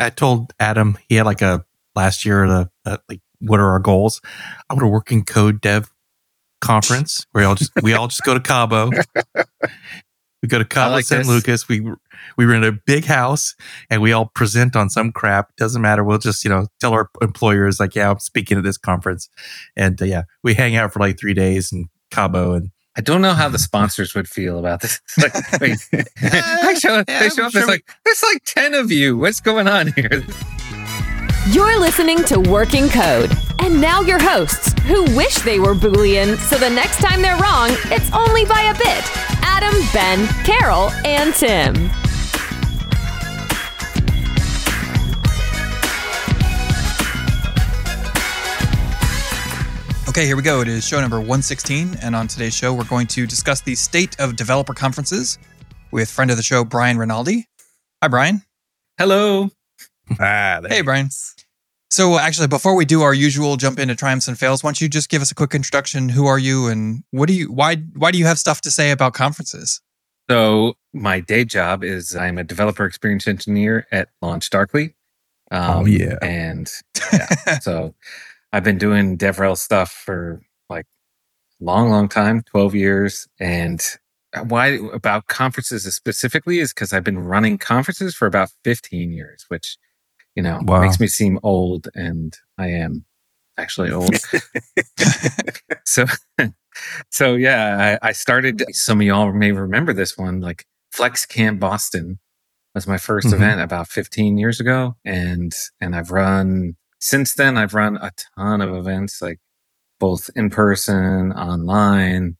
I told Adam, he had like a last year, like, what are our goals? I want to work in code dev conference where we all just go to Cabo. We go to Cabo like San Lucas. We rent a big house and we all present on some crap. Doesn't matter. We'll just, tell our employers like, yeah, I'm speaking at this conference. And we hang out for like 3 days in Cabo. And I don't know how the sponsors would feel about this. Like, wait, there's like 10 of you. What's going on here? You're listening to Working Code. And now your hosts, who wish they were Boolean, so the next time they're wrong, it's only by a bit. Adam, Ben, Carol, and Tim. Okay, here we go. It is show number 116, and on today's show, we're going to discuss the state of developer conferences with friend of the show, Brian Rinaldi. Hi, Brian. Hello. Hey, Brian. So actually, before we do our usual jump into triumphs and fails, why don't you just give us a quick introduction? Who are you and why do you have stuff to say about conferences? So my day job is I'm a developer experience engineer at LaunchDarkly. So I've been doing DevRel stuff for like a long time, 12 years. And why about conferences specifically is because I've been running conferences for about 15 years, which makes me seem old, and I am actually old. So yeah, I started, some of y'all may remember this one, like Flex Camp Boston was my first event about 15 years ago. And I've run, since then, I've run a ton of events, like both in person, online.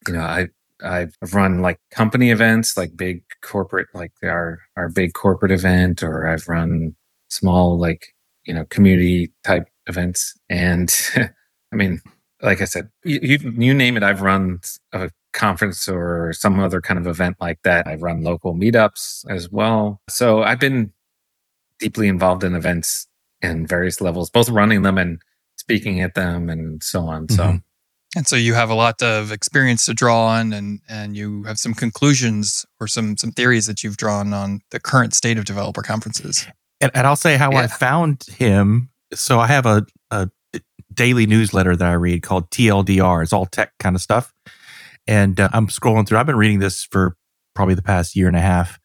I've run like company events, like big corporate, like our big corporate event, or I've run small, like, community type events. And I mean, like I said, you name it, I've run a conference or some other kind of event like that. I run local meetups as well. So I've been deeply involved in events in various levels, both running them and speaking at them and so on. So, and so you have a lot of experience to draw on, and you have some conclusions or some theories that you've drawn on the current state of developer conferences. And I'll say how I found him. So I have a daily newsletter that I read called TLDR. It's all tech kind of stuff. And I'm scrolling through. I've been reading this for probably the past year and a half.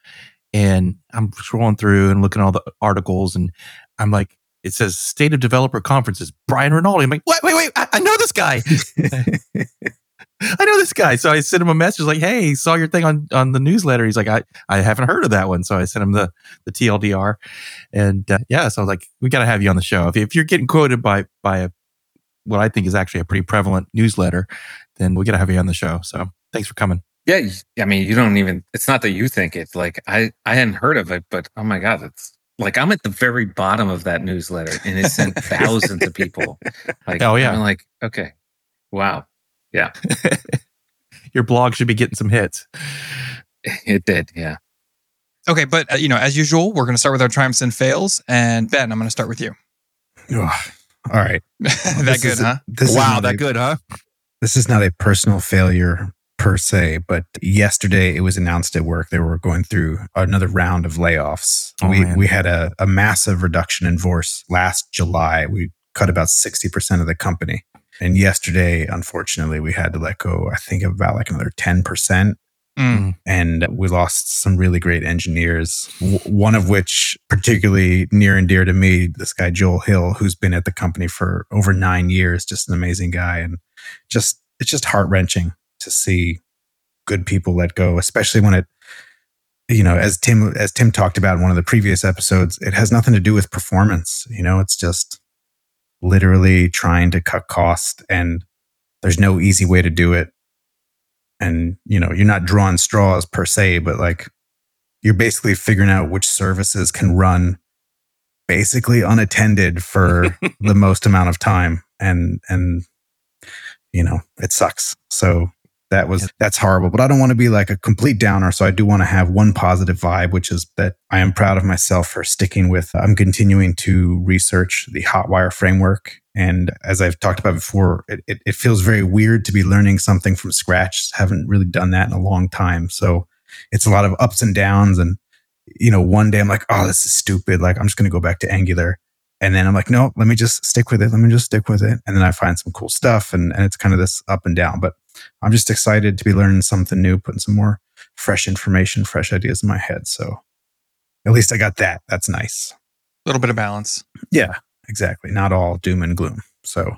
And I'm scrolling through and looking at all the articles. And I'm like, it says State of Developer Conferences, Brian Rinaldi. I'm like, wait. I know this guy. I know this guy. So I sent him a message like, hey, saw your thing on the newsletter. He's like, I haven't heard of that one. So I sent him the TLDR. And so I was like, we got to have you on the show. If you're getting quoted by what I think is actually a pretty prevalent newsletter, then we got to have you on the show. So thanks for coming. Yeah. I mean, it's not that you think it. Like, I hadn't heard of it, but oh my God, it's like, I'm at the very bottom of that newsletter and it sent thousands of people. Like, oh yeah. I'm like, okay, wow. Yeah. Your blog should be getting some hits. It did, yeah. Okay, but as usual, we're going to start with our triumphs and fails. And Ben, I'm going to start with you. All right. That good, huh? Wow, that good, huh? This is not a personal failure per se, but yesterday it was announced at work that we're going through another round of layoffs. Oh, we had a massive reduction in force last July. We cut about 60% of the company. And yesterday, unfortunately, we had to let go, I think, about like another 10%. And we lost some really great engineers, one of which particularly near and dear to me, this guy, Joel Hill, who's been at the company for over 9 years, just an amazing guy. And it's just heart-wrenching to see good people let go, especially when it, as Tim talked about in one of the previous episodes, it has nothing to do with performance. It's just literally trying to cut cost, and there's no easy way to do it. And, you're not drawing straws per se, but like you're basically figuring out which services can run basically unattended for the most amount of time. And, it sucks. So that's horrible, but I don't want to be like a complete downer. So I do want to have one positive vibe, which is that I am proud of myself for sticking with, I'm continuing to research the Hotwire framework. And as I've talked about before, it feels very weird to be learning something from scratch. Haven't really done that in a long time. So it's a lot of ups and downs, and you know, one day I'm like, oh, this is stupid. Like, I'm just going to go back to Angular. And then I'm like, no, let me just stick with it. And then I find some cool stuff, and it's kind of this up and down. But I'm just excited to be learning something new, putting some more fresh information, fresh ideas in my head. So at least I got that. That's nice. A little bit of balance. Yeah, exactly. Not all doom and gloom. So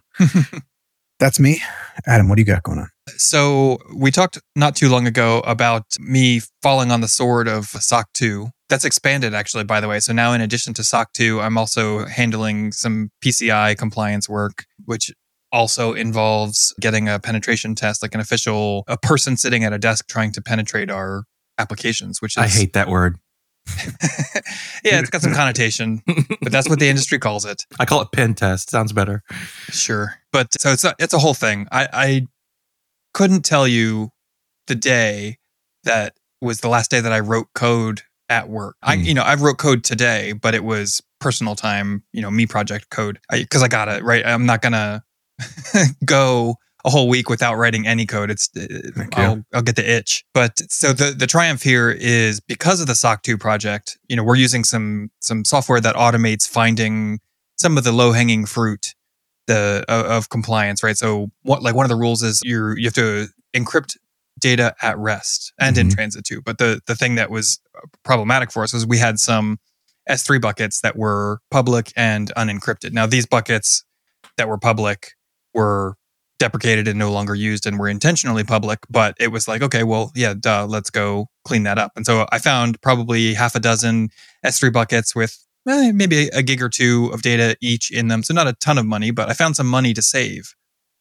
that's me. Adam, what do you got going on? So we talked not too long ago about me falling on the sword of SOC 2. That's expanded, actually, by the way. So now in addition to SOC 2, I'm also handling some PCI compliance work, which also involves getting a penetration test, like an official, a person sitting at a desk trying to penetrate our applications, which is... I hate that word. Yeah, it's got some connotation, but that's what the industry calls it. I call it pen test. Sounds better. Sure. But so it's a whole thing. I couldn't tell you the day that was the last day that I wrote code at work. I wrote code today, but it was personal time, me project code, because I got it right. I'm not going to go a whole week without writing any code. I'll get the itch. But so the triumph here is because of the SOC 2 project, we're using some software that automates finding some of the low-hanging fruit of compliance, right? So one of the rules is you have to encrypt data at rest and in transit too. But the thing that was problematic for us was we had some S3 buckets that were public and unencrypted. Now, these buckets that were public were deprecated and no longer used and were intentionally public, but it was like, okay, well, yeah, duh, let's go clean that up. And so I found probably half a dozen S3 buckets with maybe a gig or two of data each in them. So not a ton of money, but I found some money to save.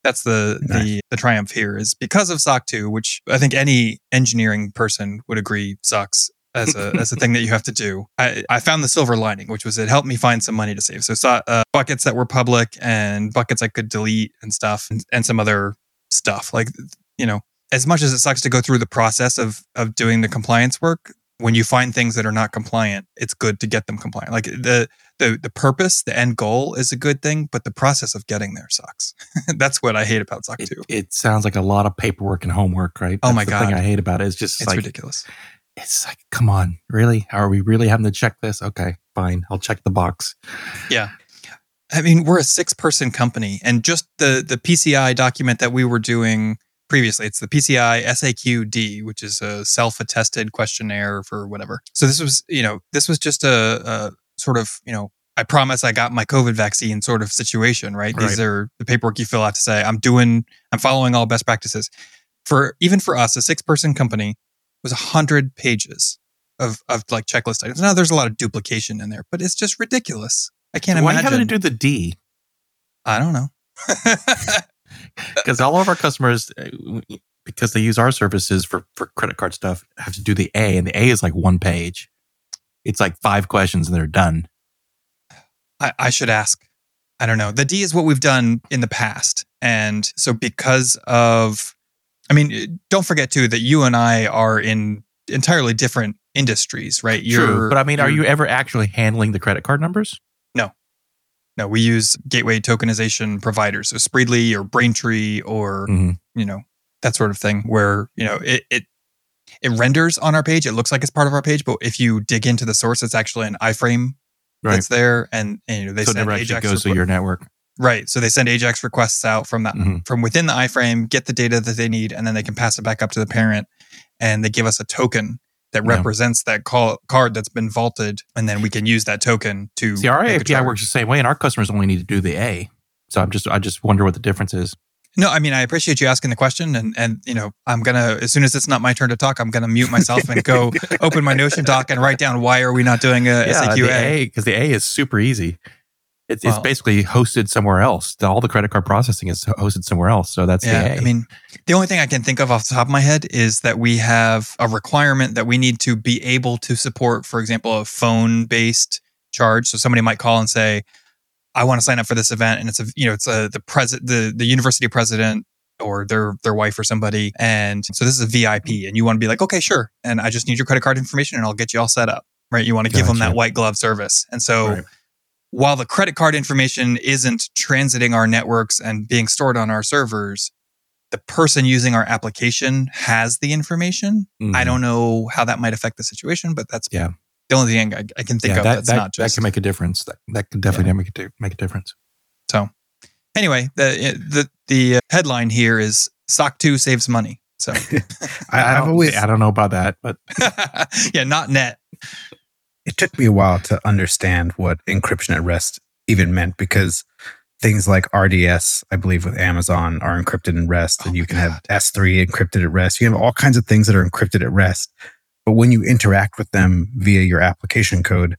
That's the triumph here is because of SOC 2, which I think any engineering person would agree sucks as a as a thing that you have to do. I found the silver lining, which was it helped me find some money to save. So buckets that were public and buckets I could delete and stuff and some other stuff. Like, as much as it sucks to go through the process of doing the compliance work, when you find things that are not compliant, it's good to get them compliant. Like the purpose, the end goal is a good thing, but the process of getting there sucks. That's what I hate about SOC 2. It sounds like a lot of paperwork and homework, right? That's the thing I hate about it. It's just ridiculous. It's like, come on, really? Are we really having to check this? Okay, fine. I'll check the box. Yeah. I mean, we're a 6-person company, and just the PCI document that we were doing previously, it's the PCI SAQD, which is a self-attested questionnaire for whatever. So this was just a sort of, I promise I got my COVID vaccine sort of situation, right? These are the paperwork you fill out to say, I'm following all best practices. Even for us, a 6-person company, it was 100 pages of like checklist items. Now there's a lot of duplication in there, but it's just ridiculous. I can't imagine. Why are you having to do the D? I don't know. Because all of our customers, because they use our services for credit card stuff, have to do the A, and the A is like one page. It's like 5 questions and they're done. I should ask. I don't know. The D is what we've done in the past. And so don't forget too that you and I are in entirely different industries, right? True. But I mean, are you ever actually handling the credit card numbers? No, we use gateway tokenization providers, so Spreadly or Braintree or that sort of thing, where it renders on our page. It looks like it's part of our page, but if you dig into the source, it's actually an iframe that's there, and they send AJAX. So it never actually goes to your network, right? So they send AJAX requests out from that from within the iframe, get the data that they need, and then they can pass it back up to the parent, and they give us a token that represents that card that's been vaulted, and then we can use that token to... See, our API works the same way, and our customers only need to do the A. So I just wonder what the difference is. No, I mean, I appreciate you asking the question, and I'm going to, as soon as it's not my turn to talk, I'm going to mute myself and go open my Notion doc and write down why are we not doing a SAQA. Because the A is super easy. It's basically hosted somewhere else. All the credit card processing is hosted somewhere else. So that's the A. I mean, the only thing I can think of off the top of my head is that we have a requirement that we need to be able to support, for example, a phone-based charge. So somebody might call and say, I want to sign up for this event. And it's the university president or their wife or somebody. And so this is a VIP. And you want to be like, okay, sure. And I just need your credit card information and I'll get you all set up, right? You want to give them that white glove service. And so... Right. While the credit card information isn't transiting our networks and being stored on our servers, the person using our application has the information. I don't know how that might affect the situation, but that's the only thing I can think of that's not just... That can make a difference. That can definitely make a difference. So anyway, the headline here is SOC 2 saves money. So I don't know about that, but not net. It took me a while to understand what encryption at rest even meant, because things like RDS, I believe, with Amazon are encrypted at rest, and you can have S3 encrypted at rest. You have all kinds of things that are encrypted at rest. But when you interact with them via your application code,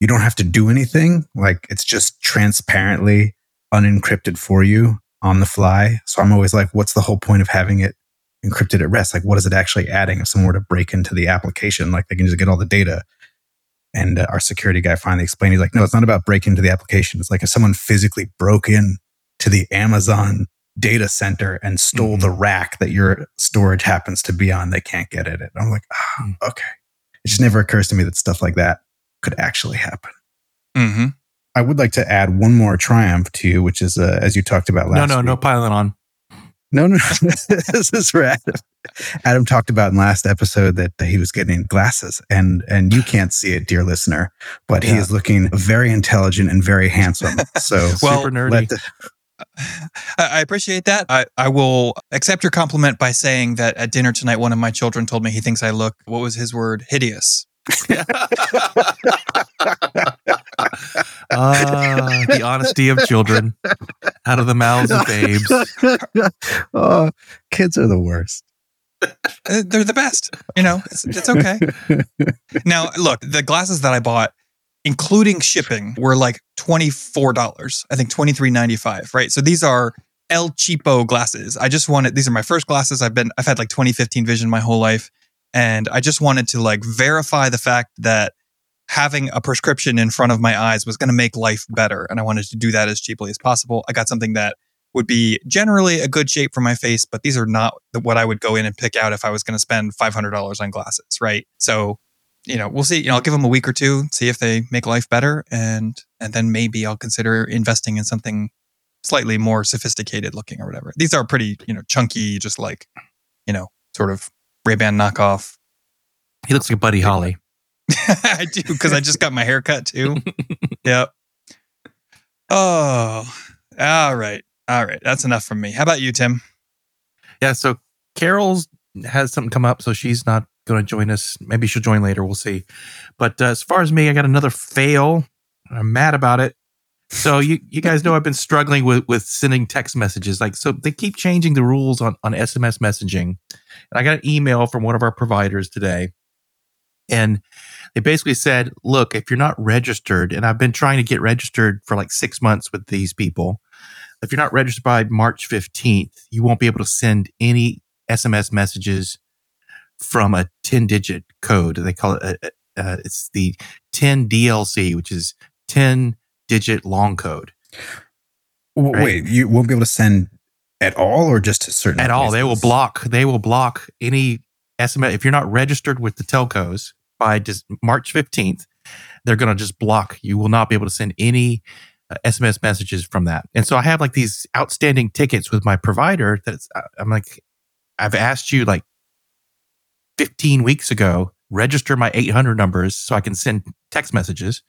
you don't have to do anything. Like, it's just transparently unencrypted for you on the fly. So I'm always like, what's the whole point of having it encrypted at rest? Like, what is it actually adding? If someone were to break into the application, like, they can just get all the data. And our security guy finally explained, he's like, no, it's not about breaking into the application. It's like if someone physically broke in to the Amazon data center and stole the rack that your storage happens to be on, they can't get at it. I'm like, okay. It just never occurs to me that stuff like that could actually happen. Mm-hmm. I would like to add one more triumph to you, which is, as you talked about last week. No piling on. No. This is for Adam. Adam talked about in last episode that he was getting glasses, and you can't see it, dear listener, but he is looking very intelligent and very handsome. So super nerdy. I appreciate that. I will accept your compliment by saying that at dinner tonight, one of my children told me he thinks I look, what was his word? Hideous. The honesty of children out of the mouths of babes. Oh, kids are the worst. They're the best. You know, it's okay. Now, look, the glasses that I bought, including shipping, were like $24. I think $23.95, right? So these are El Cheapo glasses. I just wanted, these are my first glasses. I've had like 20/15 vision my whole life. And I just wanted to like verify the fact that having a prescription in front of my eyes was going to make life better. And I wanted to do that as cheaply as possible. I got something that would be generally a good shape for my face, but these are not what I would go in and pick out if I was going to spend $500 on glasses, right? So, you know, we'll see. You know, I'll give them a week or two, see if they make life better. And then maybe I'll consider investing in something slightly more sophisticated looking or whatever. These are pretty, you know, chunky, just like, you know, sort of Ray-Ban knockoff. He looks like Buddy Holly. I do, because I just got my hair cut too. Yep. Oh, all right. That's enough from me. How about you, Tim? Yeah. So Carol's has something come up, so she's not going to join us. Maybe she'll join later. We'll see. But as far as me, I got another fail. I'm mad about it. So you guys know I've been struggling with sending text messages. Like, so they keep changing the rules on SMS messaging. And I got an email from one of our providers today. And they basically said, look, if you're not registered, and I've been trying to get registered for like 6 months with these people, if you're not registered by March 15th, you won't be able to send any SMS messages from a 10-digit code. They call it, it's the 10 DLC, which is 10-digit long code. Well, right? Wait, you won't be able to send at all, or just a certain? At all. They will block any SMS. If you're not registered with the telcos by March 15th, they're going to just block. You will not be able to send any SMS messages from that. And so I have like these outstanding tickets with my provider that's, I'm like, I've asked you like 15 weeks ago, register my 800 numbers so I can send text messages,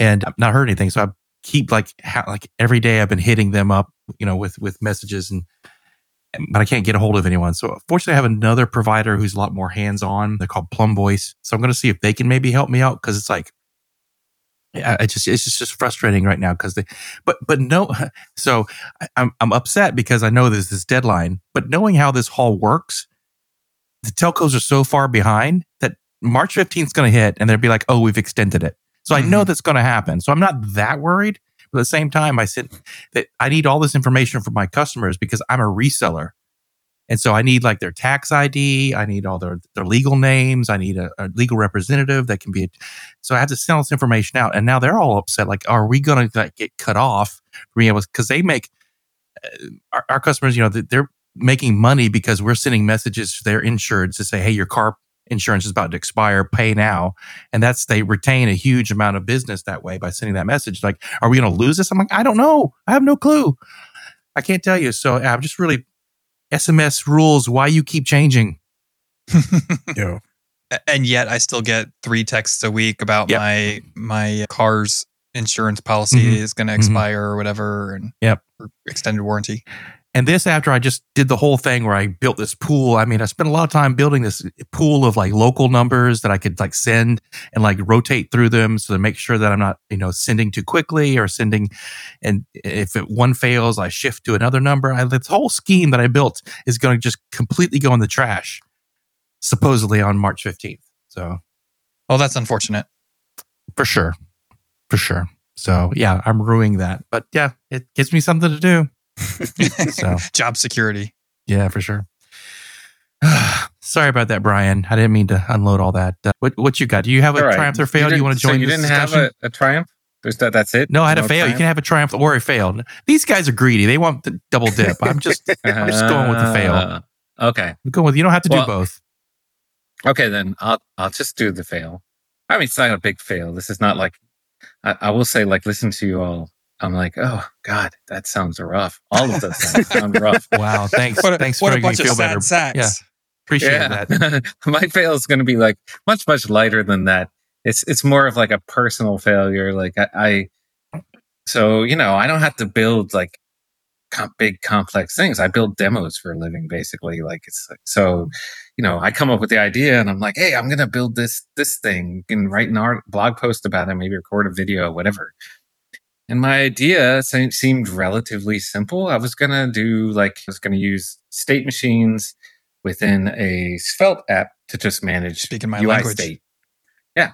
and I've not heard anything. So I keep like every day I've been hitting them up, you know, with messages, and but I can't get a hold of anyone. So fortunately, I have another provider who's a lot more hands-on. They're called Plum Voice. So I'm going to see if they can maybe help me out, because it's like, it's just frustrating right now because So I'm upset because I know there's this deadline. But knowing how this all works, the telcos are so far behind that March 15th is going to hit and they'll be like, oh, we've extended it. So I know that's going to happen. So I'm not that worried. But at the same time, I said that I need all this information from my customers because I'm a reseller. And so I need like their tax ID. I need all their legal names. I need a legal representative that can be... So I have to send all this information out. And now they're all upset. Like, are we going to like, get cut off from being able... Because they make... our customers, you know, they're making money because we're sending messages to their insureds to say, hey, your car insurance is about to expire, pay now. And that's, they retain a huge amount of business that way by sending that message. Like, are we going to lose this? I'm like, I don't know. I have no clue. I can't tell you. So I'm just really, SMS rules, why you keep changing? Yo. And yet I still get 3 texts a week about my car's insurance policy is going to expire or whatever, and or extended warranty. And this after I just did the whole thing where I built this pool. I mean, I spent a lot of time building this pool of like local numbers that I could like send and like rotate through them so to make sure that I'm not, you know, sending too quickly or sending. And if one fails, I shift to another number. This whole scheme that I built is going to just completely go in the trash, supposedly on March 15th. So, oh, that's unfortunate. For sure. So yeah, I'm ruining that. But yeah, it gives me something to do. So job security. Yeah, for sure. Sorry about that, Brian. I didn't mean to unload all that. What you got? Do you have a triumph or fail? Do you want to join? So you didn't discussion? Have a triumph? That's it? No, I had a fail. Triumph? You can have a triumph or a fail. These guys are greedy. They want the double dip. I'm just going with the fail. Okay. You don't have to do both. Okay, then I'll just do the fail. I mean, it's not a big fail. This is not like I will say, like, listen to you all. I'm like, oh God, that sounds rough. All of those things sound rough. Wow, thanks. Thanks for making me feel better. Sacks. Yeah, appreciate that. My fail is going to be like much, much lighter than that. It's more of like a personal failure. Like so you know, I don't have to build like big complex things. I build demos for a living, basically. Like it's like, so, you know, I come up with the idea and I'm like, hey, I'm going to build this thing and write an blog post about it, maybe record a video, whatever. And my idea seemed relatively simple. I was going to use state machines within a Svelte app to just manage Speaking my UI language. State. Yeah.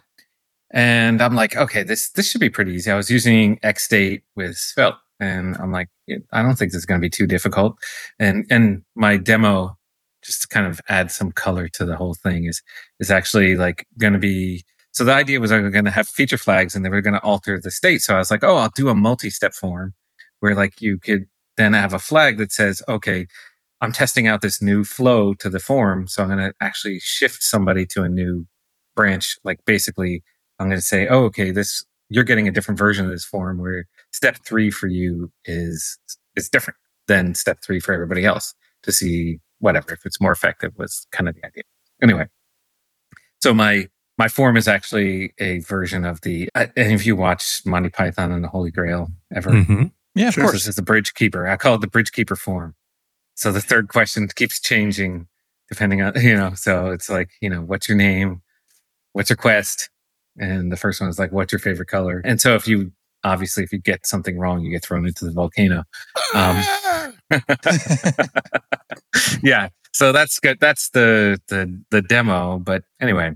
And I'm like, okay, this should be pretty easy. I was using xState with Svelte. And I'm like, I don't think this is going to be too difficult. And my demo, just to kind of add some color to the whole thing, is actually like going to be... So the idea was I was going to have feature flags and they were going to alter the state. So I was like, oh, I'll do a multi-step form where like you could then have a flag that says, okay, I'm testing out this new flow to the form. So I'm going to actually shift somebody to a new branch. Like basically I'm going to say, oh, okay, you're getting a different version of this form where step 3 for you is different than step 3 for everybody else to see whatever, if it's more effective was kind of the idea. Anyway, so my form is actually a version of and if you watch Monty Python and the Holy Grail ever, yeah, of course, this is the Bridge Keeper. I call it the Bridge Keeper form. So the third question keeps changing depending on, you know, so it's like, you know, what's your name? What's your quest? And the first one is like, what's your favorite color? And so if you get something wrong, you get thrown into the volcano. Yeah. So that's good. That's the demo. But anyway.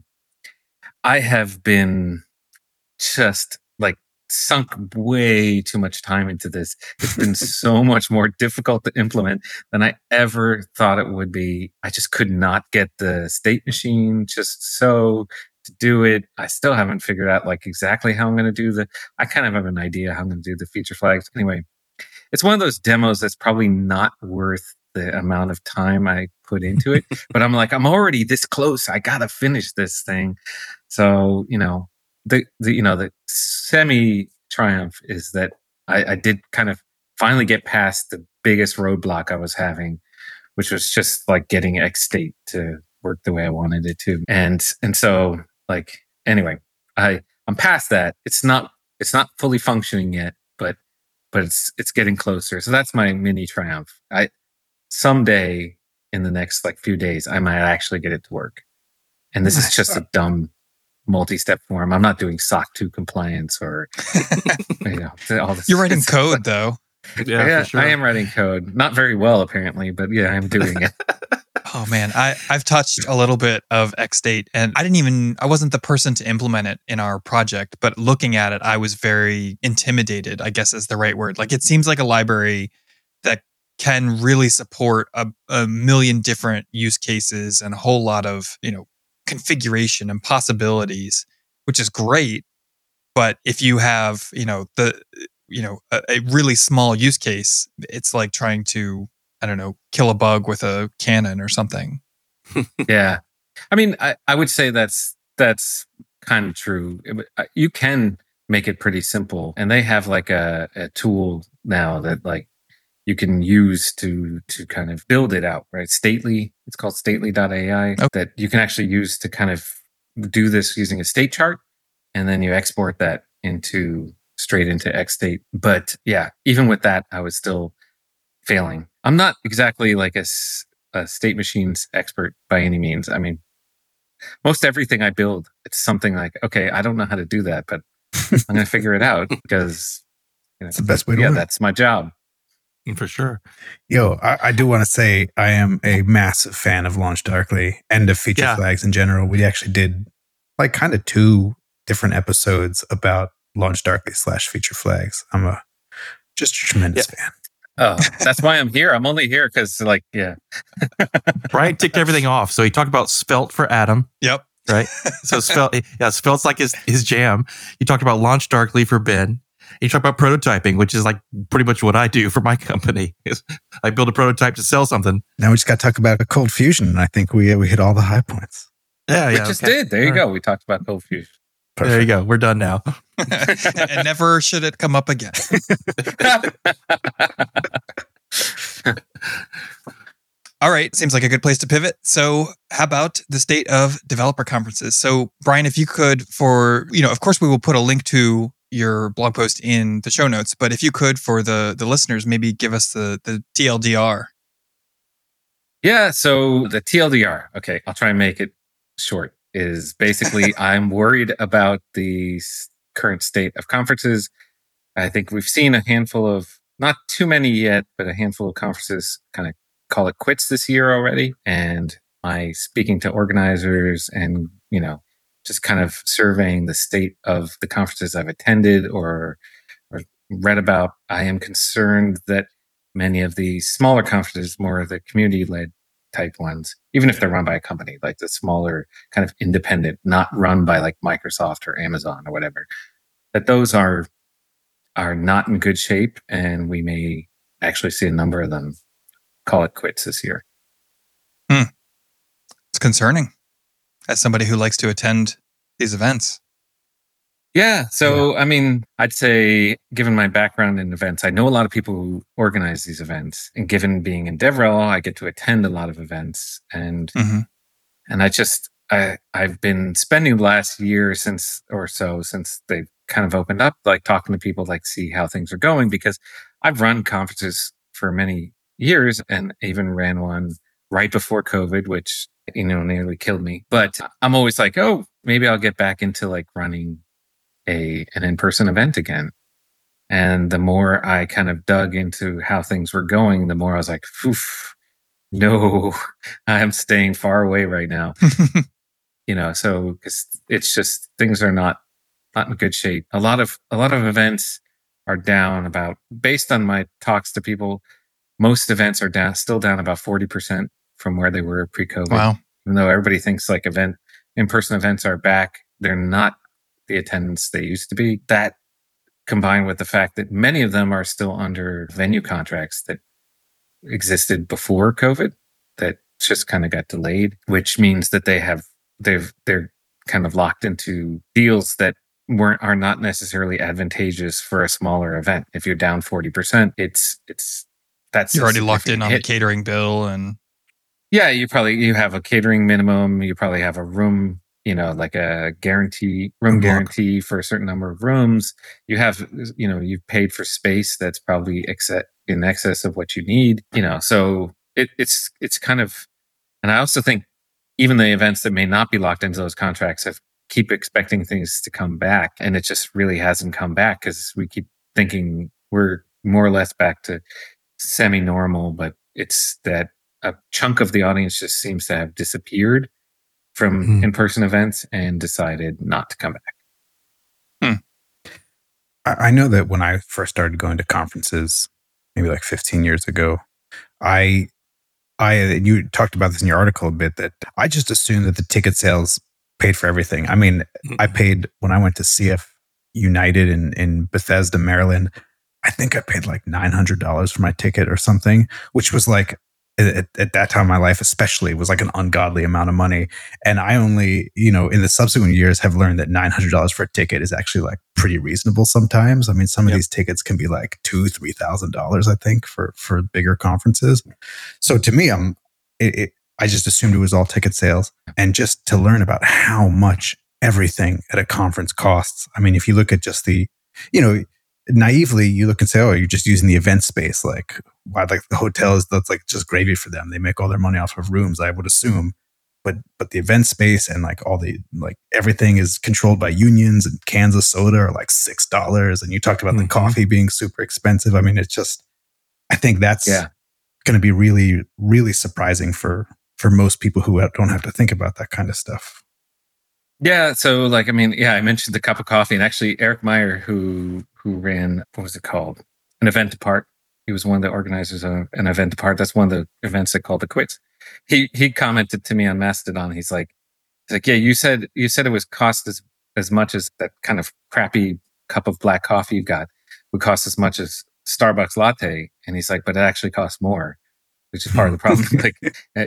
I have been just like sunk way too much time into this. It's been so much more difficult to implement than I ever thought it would be. I just could not get the state machine just so to do it. I still haven't figured out like exactly how I'm going to do I kind of have an idea how I'm going to do the feature flags. Anyway, it's one of those demos that's probably not worth the amount of time I put into it, but I'm like, I'm already this close. I got to finish this thing. So, you know, the semi triumph is that I did kind of finally get past the biggest roadblock I was having, which was just like getting xState to work the way I wanted it to. And so like, anyway, I'm past that. It's not fully functioning yet, but it's getting closer. So that's my mini triumph. Someday in the next like few days, I might actually get it to work. And this is just a dumb multi-step form. I'm not doing SOC 2 compliance or, you know, all this. You're writing code though. Yeah, for sure. I am writing code. Not very well apparently, but yeah, I'm doing it. Oh man, I've touched a little bit of xState and I wasn't the person to implement it in our project, but looking at it, I was very intimidated, I guess is the right word. Like it seems like a library that can really support a million different use cases and a whole lot of, you know, configuration and possibilities, which is great. But if you have, you know, a really small use case, it's like trying to, I don't know, kill a bug with a cannon or something. Yeah. I mean, I would say that's kind of true. You can make it pretty simple. And they have like a tool now that like, you can use to kind of build it out, right? Stately, it's called stately.ai, that you can actually use to kind of do this using a state chart, and then you export that straight into xState. But yeah, even with that, I was still failing. I'm not exactly like a state machines expert by any means. I mean, most everything I build, it's something like, okay, I don't know how to do that, but I'm going to figure it out because it's the best way to learn. That's my job. For sure. Yo, I do want to say I am a massive fan of LaunchDarkly and of feature flags in general. We actually did like kind of 2 different episodes about LaunchDarkly/feature flags. I'm just a tremendous fan. Oh, that's why I'm here. I'm only here because, like, Brian ticked everything off. So he talked about Svelte for Adam. Yep. Right. So Svelte, Svelte's like his jam. You talked about LaunchDarkly for Ben. You talk about prototyping, which is like pretty much what I do for my company. I build a prototype to sell something. Now we just got to talk about Cold Fusion, and I think we hit all the high points. Yeah, we just did. There you go. We talked about Cold Fusion. Perfect. There you go. We're done now. And never should it come up again. All right. Seems like a good place to pivot. So how about the state of developer conferences? So Brian, if you could, of course we will put a link to your blog post in the show notes, but if you could, for the listeners, maybe give us the TLDR. Yeah, so the TLDR, okay, I'll try and make it short, is basically I'm worried about the current state of conferences. I think we've seen a handful of, not too many yet, but a handful of conferences kind of call it quits this year already. And my speaking to organizers and, just kind of surveying the state of the conferences I've attended or read about, I am concerned that many of the smaller conferences, more of the community-led type ones, even if they're run by a company, like the smaller kind of independent, not run by like Microsoft or Amazon or whatever, that those are not in good shape, and we may actually see a number of them call it quits this year. It's concerning. As somebody who likes to attend these events. Yeah. So, I mean, I'd say given my background in events, I know a lot of people who organize these events. And given being in DevRel, I get to attend a lot of events. And and I've been spending the last year since they've kind of opened up, like talking to people, like see how things are going, because I've run conferences for many years and even ran one right before COVID, which nearly killed me. But I'm always like, oh, maybe I'll get back into like running an in-person event again. And the more I kind of dug into how things were going, the more I was like, oof, no, I'm staying far away right now. So cause it's just things are not in good shape. A lot of events are down about, based on my talks to people, most events are still down about 40%. From where they were pre-COVID. Wow. Even though everybody thinks like in-person events are back, they're not the attendance they used to be. That combined with the fact that many of them are still under venue contracts that existed before COVID that just kind of got delayed, which means that they're kind of locked into deals that are not necessarily advantageous for a smaller event. If you're down 40%, you're already locked in on the catering bill and yeah, you have a catering minimum. You probably have a room, like a guarantee for a certain number of rooms. You have, you've paid for space that's probably in excess of what you need. So it's kind of, and I also think even the events that may not be locked into those contracts keep expecting things to come back, and it just really hasn't come back because we keep thinking we're more or less back to semi-normal, but it's that. A chunk of the audience just seems to have disappeared from in-person events and decided not to come back. I know that when I first started going to conferences, maybe like 15 years ago, I and you talked about this in your article a bit, that I just assumed that the ticket sales paid for everything. I mean, I paid when I went to CF United in Bethesda, Maryland, I think I paid like $900 for my ticket or something, which was like, at that time in my life, especially, was like an ungodly amount of money. And I only, in the subsequent years have learned that $900 for a ticket is actually like pretty reasonable sometimes. I mean, some of these tickets can be like $2,000-$3,000, I think, for bigger conferences. So to me, I just assumed it was all ticket sales. And just to learn about how much everything at a conference costs. I mean, if you look at just the, you know, naively, you look and say, oh, you're just using the event space. Like, wow, like the hotels, that's like just gravy for them. They make all their money off of rooms, I would assume. But the event space and like all the, like everything is controlled by unions, and cans of soda are like $6. And you talked about the coffee being super expensive. I mean, it's just, I think that's going to be really, really surprising for most people who don't have to think about that kind of stuff. Yeah. So like, I mean, I mentioned the cup of coffee, and actually Eric Meyer, who ran, what was it called? An Event Apart. He was one of the organizers of An Event Apart. That's one of the events they called the quits. He commented to me on Mastodon. He's like, yeah, you said it was cost as much as that kind of crappy cup of black coffee you got would cost as much as Starbucks latte. And he's like, but it actually costs more, which is part of the problem. Like,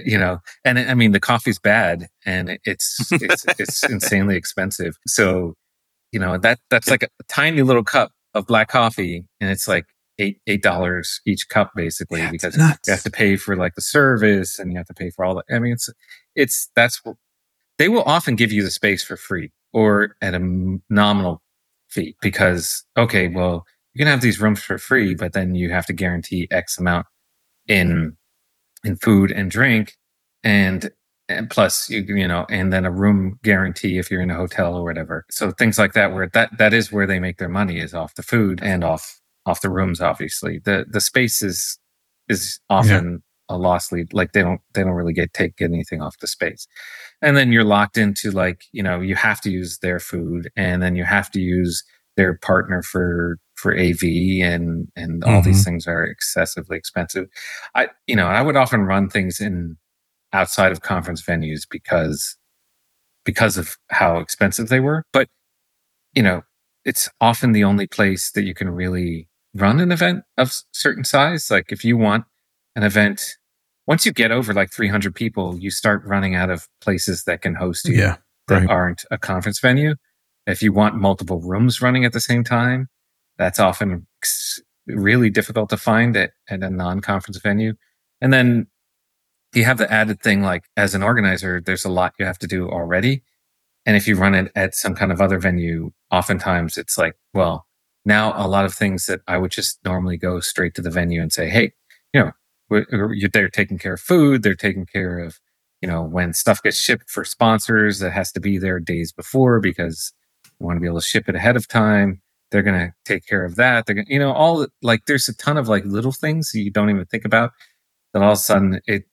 you know, and I mean, the coffee's bad and it's insanely expensive. So, you know, that's like a tiny little cup of black coffee, and it's like $8 each cup, basically, because nuts. You have to pay for like the service, and you have to pay for all that. I mean, that's what they will often give you the space for free or at a nominal fee, because, okay, well, you can have these rooms for free, but then you have to guarantee X amount in food and drink, and plus you know, and then a room guarantee if you're in a hotel or whatever. So things like that, where that is where they make their money, is off the food and off the rooms. Obviously, the space is often a loss lead. Like they don't really take anything off the space, and then you're locked into, like, you know, you have to use their food, and then you have to use their partner for AV, and all these things are excessively expensive. I would often run things in outside of conference venues because of how expensive they were, but you know, it's often the only place that you can really run an event of certain size. Like if you want an event, once you get over like 300 people, you start running out of places that can host you that aren't a conference venue. If you want multiple rooms running at the same time, that's often really difficult to find at a non-conference venue. And then you have the added thing, like as an organizer, there's a lot you have to do already. And if you run it at some kind of other venue, oftentimes it's like, well, now a lot of things that I would just normally go straight to the venue and say, hey, you know, they're taking care of food. They're taking care of, you know, when stuff gets shipped for sponsors, that has to be there days before because you want to be able to ship it ahead of time. They're going to take care of that. They're going to, you know, all like there's a ton of like little things you don't even think about that all of a sudden it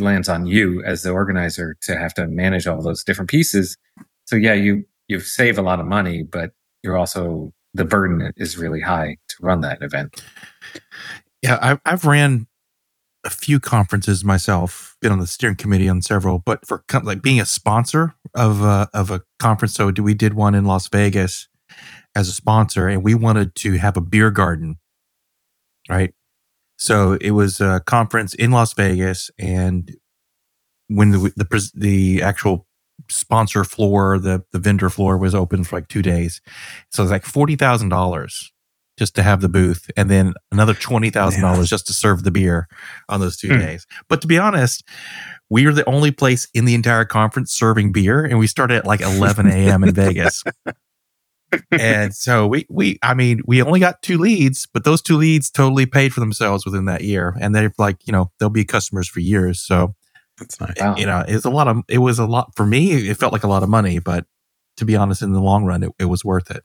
lands on you as the organizer to have to manage all those different pieces. So yeah, you save a lot of money, but you're also, the burden is really high to run that event. Yeah, I've ran a few conferences myself, been on the steering committee on several, but for like being a sponsor of a conference. So we did one in Las Vegas as a sponsor, and we wanted to have a beer garden, right? So it was a conference in Las Vegas, and when the actual sponsor floor, the vendor floor was open for like 2 days. So it's like $40,000 just to have the booth, and then another $20,000 just to serve the beer on those 2 days. But to be honest, we were the only place in the entire conference serving beer, and we started at like 11 a.m. in Vegas. And so we only got 2 leads, but those 2 leads totally paid for themselves within that year. And they're like, you know, they'll be customers for years. So that's nice. Wow. You know, it was a lot for me. It felt like a lot of money, but to be honest, in the long run, it was worth it.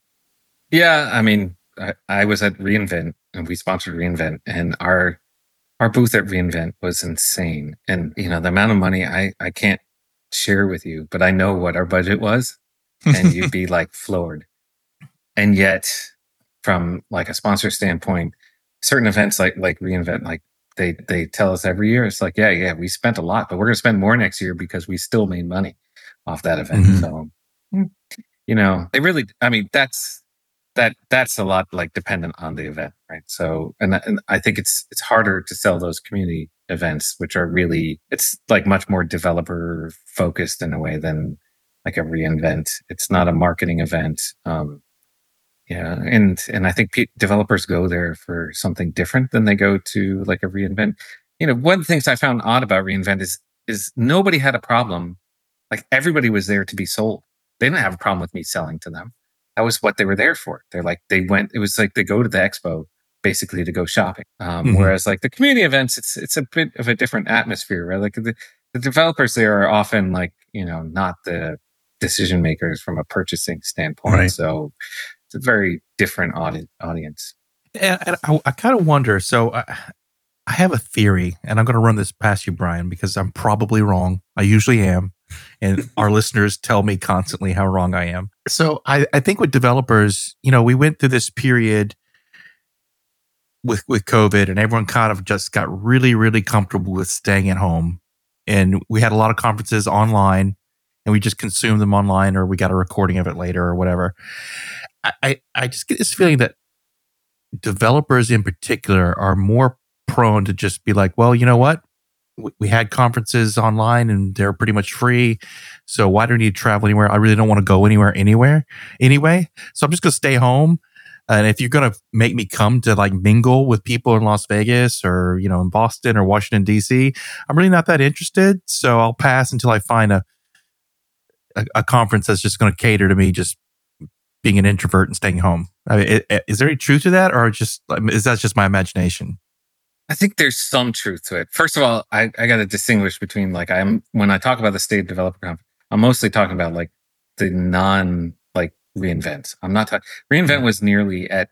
Yeah. I mean, I was at re:Invent, and we sponsored re:Invent, and our booth at re:Invent was insane. And you know, the amount of money I can't share with you, but I know what our budget was, and you'd be like floored. And yet, from like a sponsor standpoint, certain events like re:Invent, like they tell us every year, it's like, yeah, we spent a lot, but we're going to spend more next year because we still made money off that event. So, you know, they really, I mean, that's a lot like dependent on the event, right? So, and I think it's harder to sell those community events, which are really, it's like much more developer focused in a way than like a re:Invent. It's not a marketing event. Yeah, and I think developers go there for something different than they go to like a re:Invent. You know, one of the things I found odd about re:Invent is is nobody had a problem. Like, everybody was there to be sold. They didn't have a problem with me selling to them. That was what they were there for. They're like, it was like they go to the expo basically to go shopping. Whereas like the community events, it's a bit of a different atmosphere, right? Like the developers there are often like, not the decision makers from a purchasing standpoint. Right. So it's a very different audience. And I kind of wonder, so I have a theory, and I'm going to run this past you, Brian, because I'm probably wrong. I usually am. And our listeners tell me constantly how wrong I am. So I think with developers, we went through this period with COVID, and everyone kind of just got really, really comfortable with staying at home. And we had a lot of conferences online, and we just consumed them online, or we got a recording of it later or whatever. I just get this feeling that developers in particular are more prone to just be like, well, you know what? We had conferences online and they're pretty much free. So why do we need to travel anywhere? I really don't want to go anywhere anyway. So I'm just going to stay home. And if you're going to make me come to like mingle with people in Las Vegas or, in Boston or Washington, DC, I'm really not that interested. So I'll pass until I find a conference that's just going to cater to me just being an introvert and staying home. I mean, is there any truth to that, or just is that just my imagination? I think there's some truth to it. First of all, I got to distinguish between when I talk about the State Developer Conference, I'm mostly talking about like the re:Invent. I'm not talking, re:Invent was nearly at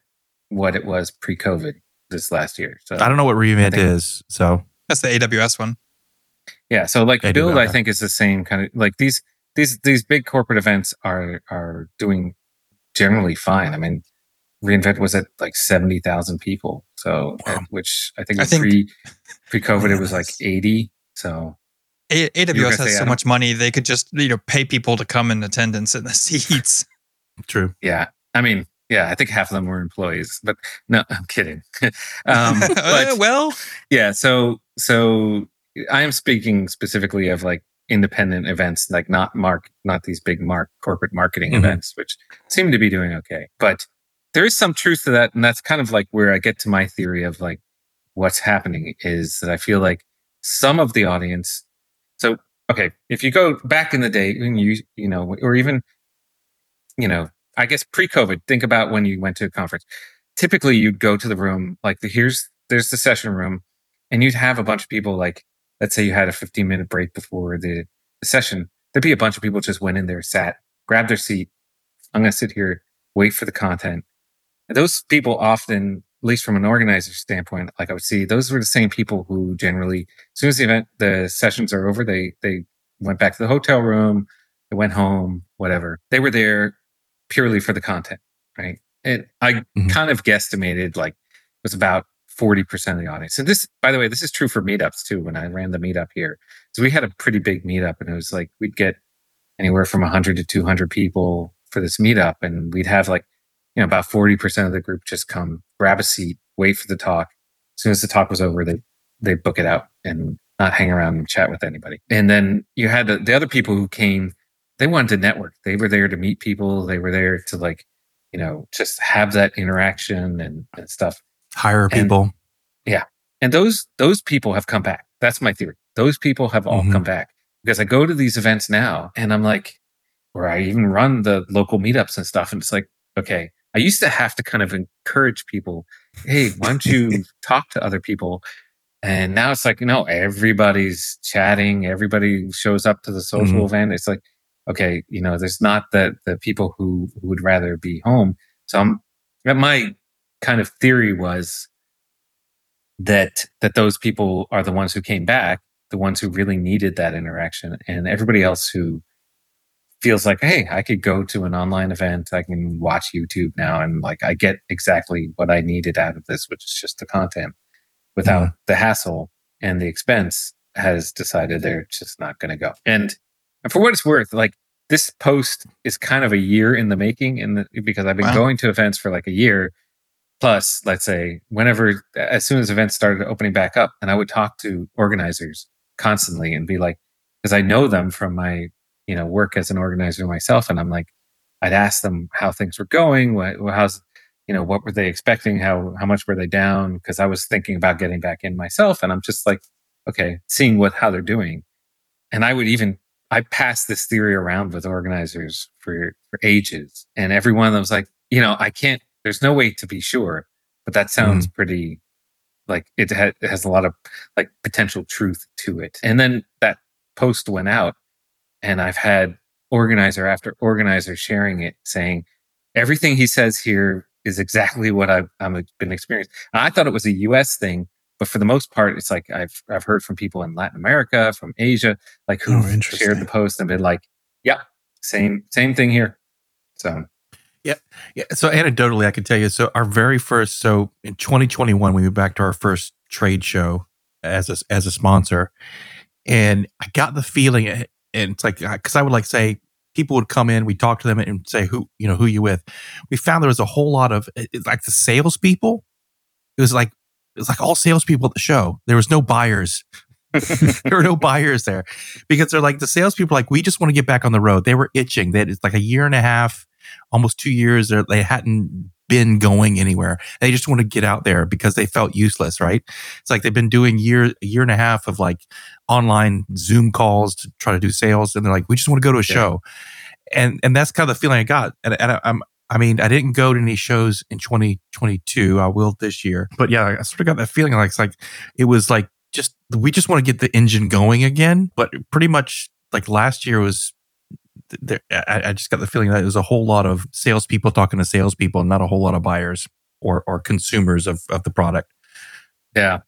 what it was pre-COVID this last year. So I don't know what re:Invent is. So that's the AWS one. Yeah. So like AWS. Build, I think, is the same kind of like these big corporate events are doing generally fine. I mean, re:Invent was at like 70,000 people. So, wow. Which I think pre-COVID, it was like 80. So AWS has so much money, they could just, pay people to come in attendance in the seats. True. Yeah. I mean, yeah, I think half of them were employees, but no, I'm kidding. Yeah. So I am speaking specifically of like independent events, like not these big corporate marketing events, which seem to be doing okay. But there is some truth to that, and that's kind of like where I get to my theory of like what's happening is that I feel like some of the audience. So, okay, if you go back in the day, and I guess pre-COVID, think about when you went to a conference. Typically, you'd go to the room, like there's the session room, and you'd have a bunch of people. Like, let's say you had a 15-minute break before the session, there'd be a bunch of people just went in there, sat, grabbed their seat. I'm going to sit here, wait for the content. Those people often, at least from an organizer standpoint, like I would see, those were the same people who generally, as soon as the sessions are over, they went back to the hotel room, they went home, whatever. They were there purely for the content, right? And I kind of guesstimated like it was about 40% of the audience. And this, by the way, this is true for meetups too. When I ran the meetup here, so we had a pretty big meetup, and it was like we'd get anywhere from 100 to 200 people for this meetup, and we'd have like, about 40% of the group just come, grab a seat, wait for the talk. As soon as the talk was over, they book it out and not hang around and chat with anybody. And then you had the other people who came, they wanted to network. They were there to meet people. They were there to like, just have that interaction and stuff. Hire people. Yeah. And those people have come back. That's my theory. Those people have all come back, because I go to these events now and I'm like, or I even run the local meetups and stuff. And it's like, okay, I used to have to kind of encourage people, hey, why don't you talk to other people? And now it's like, everybody's chatting. Everybody shows up to the social event. It's like, okay, there's not the people who would rather be home. So my kind of theory was that those people are the ones who came back, the ones who really needed that interaction, and everybody else who feels like, hey, I could go to an online event. I can watch YouTube now, and like I get exactly what I needed out of this, which is just the content without the hassle and the expense, has decided they're just not going to go. And for what it's worth, like this post is kind of a year in the making, because I've been going to events for like a year plus. Let's say as soon as events started opening back up, and I would talk to organizers constantly and be like, because I know them from my work as an organizer myself. And I'm like, I'd ask them how things were going. What were they expecting? How much were they down? Cause I was thinking about getting back in myself, and I'm just like, okay, seeing how they're doing. And I passed this theory around with organizers for ages. And every one of them was like, I can't, there's no way to be sure, but that sounds pretty, like it has a lot of like potential truth to it. And then that post went out and I've had organizer after organizer sharing it, saying everything he says here is exactly what I've been experiencing. And I thought it was a US thing, but for the most part, it's like I've heard from people in Latin America, from Asia, like who shared the post and been like, "Yep, same thing here." So yeah. So anecdotally, I can tell you. So our very first, in 2021, we went back to our first trade show as a sponsor, and I got the feeling, and it's like because I would like say people would come in, we talk to them, and say who you with. We found there was a whole lot of like the salespeople. It was like all salespeople at the show. There was no buyers. There were no buyers there because they're like the salespeople. Like we just want to get back on the road. They were itching. It's like a year and a half, almost 2 years. They hadn't been going anywhere. They just want to get out there because they felt useless. Right? It's like they've been doing a year and a half of like online Zoom calls to try to do sales, and they're like, we just want to go to a show. And that's kind of the feeling I got. I mean, I didn't go to any shows in 2022. I will this year. But yeah, I sort of got that feeling like we just want to get the engine going again. But pretty much like last year was, I just got the feeling that it was a whole lot of salespeople talking to salespeople and not a whole lot of buyers or consumers of the product. Yeah.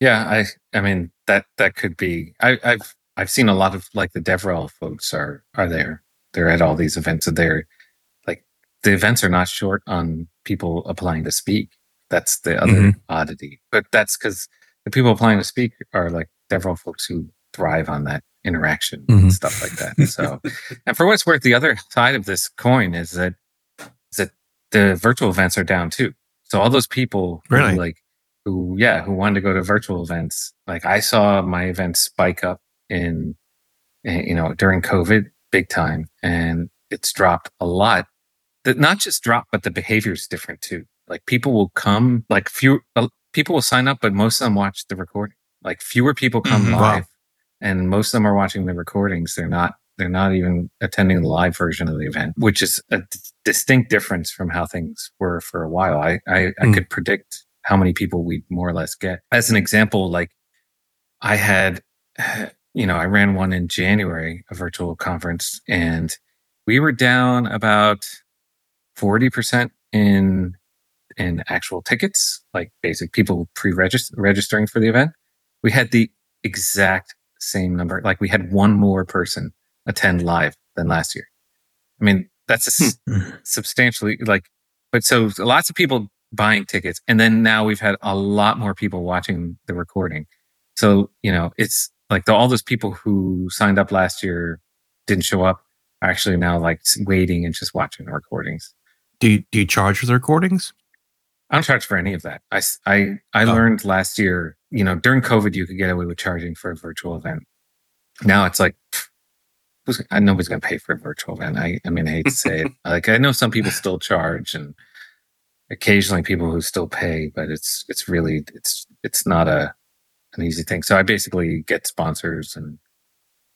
Yeah. I mean, that could be, I've seen a lot of like the DevRel folks are there. They're at all these events and the events are not short on people applying to speak. That's the other oddity. But that's because the people applying to speak are like several folks who thrive on that interaction and stuff like that. So, and for what it's worth, the other side of this coin is that the virtual events are down too. So all those people who wanted to go to virtual events, like I saw my events spike up in during COVID big time, and it's dropped a lot. Not just drop, but the behavior is different too. Like people will come, like few people will sign up, but most of them watch the recording. Like fewer people come live, and most of them are watching the recordings. They're not even attending the live version of the event, which is a distinct difference from how things were for a while. I could predict how many people we'd more or less get. As an example, like I had, I ran one in January, a virtual conference, and we were down about 40% in actual tickets, like basic people registering for the event. We had the exact same number. Like we had one more person attend live than last year. I mean, that's substantially but so lots of people buying tickets. And then now we've had a lot more people watching the recording. So, it's like all those people who signed up last year didn't show up are actually now like waiting and just watching the recordings. Do you charge for the recordings? I don't charge for any of that. I learned last year, during COVID, you could get away with charging for a virtual event. Now it's like, nobody's going to pay for a virtual event. I mean, I hate to say it. Like, I know some people still charge and occasionally people who still pay, but it's really not an easy thing. So I basically get sponsors and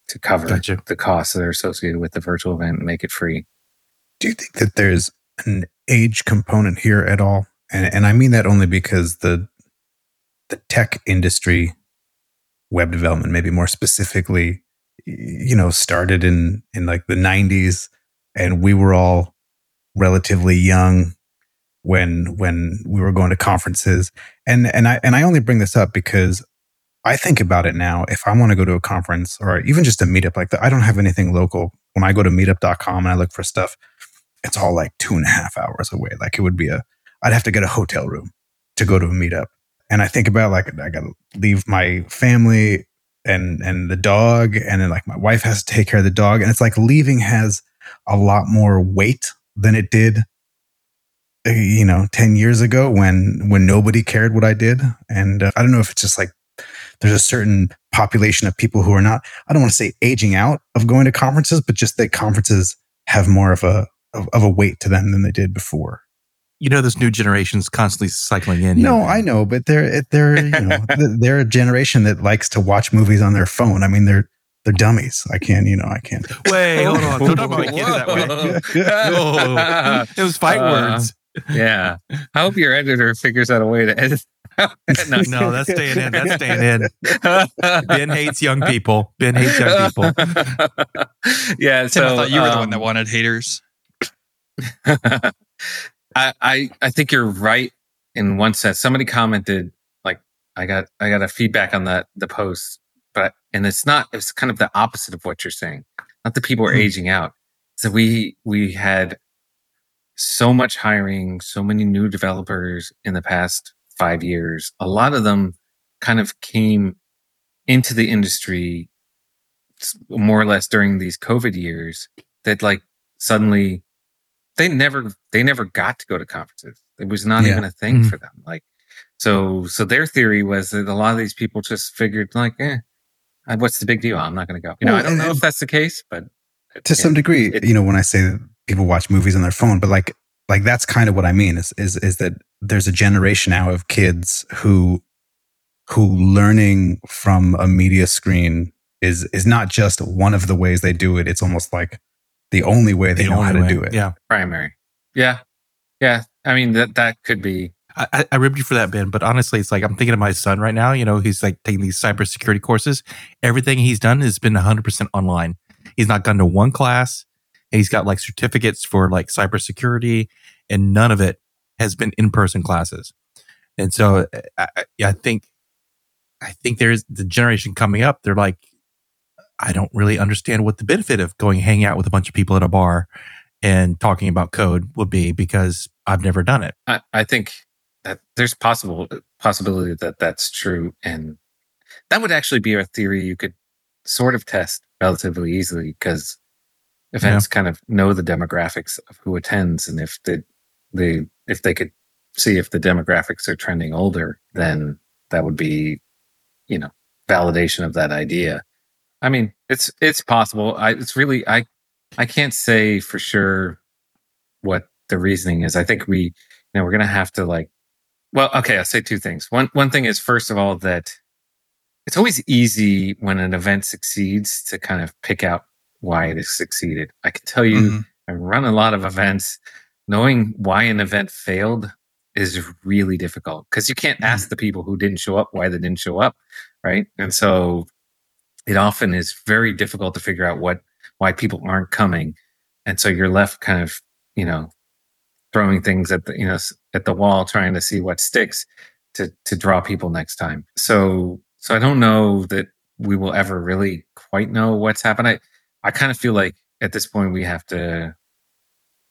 to cover the costs that are associated with the virtual event and make it free. Do you think that there's an age component here at all? And I mean that only because the tech industry, web development, maybe more specifically, started in like the 90s, and we were all relatively young when we were going to conferences. And I only bring this up because I think about it now. If I want to go to a conference or even just a meetup like that, I don't have anything local. When I go to meetup.com and I look for stuff, it's all like 2.5 hours away. Like it would be I'd have to get a hotel room to go to a meetup. And I think about like, I got to leave my family and the dog. And then like my wife has to take care of the dog. And it's like leaving has a lot more weight than it did, 10 years ago when nobody cared what I did. And I don't know if it's just like, there's a certain population of people who are not, I don't want to say aging out of going to conferences, but just that conferences have more of a weight to them than they did before. This new generation's constantly cycling in. No, I know, but they're a generation that likes to watch movies on their phone. I mean, they're They're dummies. I can't. Wait, hold on. Don't talk about my kids that way. Oh, it was fight words. Yeah. I hope your editor figures out a way to edit. No, that's staying in. Ben hates young people. Yeah. So Tim, I thought you were the one that wanted haters. I think you're right in one sense. Somebody commented, like, I got a feedback on the post, but it's kind of the opposite of what you're saying. Not that people are aging out. So we had so much hiring, so many new developers in the past 5 years. A lot of them kind of came into the industry more or less during these COVID years that, like, suddenly they never got to go to conferences. It was not even a thing for them. Like, so their theory was that a lot of these people just figured, like, what's the big deal? I'm not going to go. I don't know if that's the case, but to some degree, when I say that people watch movies on their phone, but like that's kind of what I mean is that there's a generation now of kids who learning from a media screen is not just one of the ways they do it. It's almost like the only way they know how to do it. Yeah. Primary. Yeah. Yeah. I mean, that could be. I ribbed you for that, Ben, but honestly, it's like I'm thinking of my son right now. He's like taking these cybersecurity courses. Everything he's done has been 100% online. He's not gone to one class. He's got like certificates for like cybersecurity, and none of it has been in-person classes. And so I think there's the generation coming up. They're like, I don't really understand what the benefit of going hang out with a bunch of people at a bar and talking about code would be, because I've never done it. I think that there's possibility that that's true. And that would actually be a theory you could sort of test relatively easily, because events kind of know the demographics of who attends. And if they could see if the demographics are trending older, then that would be, validation of that idea. I mean, it's possible. I can't say for sure what the reasoning is. I think we're going to have to I'll say two things. One thing is, first of all, that it's always easy when an event succeeds to kind of pick out why it has succeeded. I can tell you, I run a lot of events. Knowing why an event failed is really difficult, because you can't ask the people who didn't show up why they didn't show up, right? And so it often is very difficult to figure out why people aren't coming. And so you're left kind of, throwing things at the, at the wall, trying to see what sticks to draw people next time. So I don't know that we will ever really quite know what's happened. I kind of feel like at this point we have to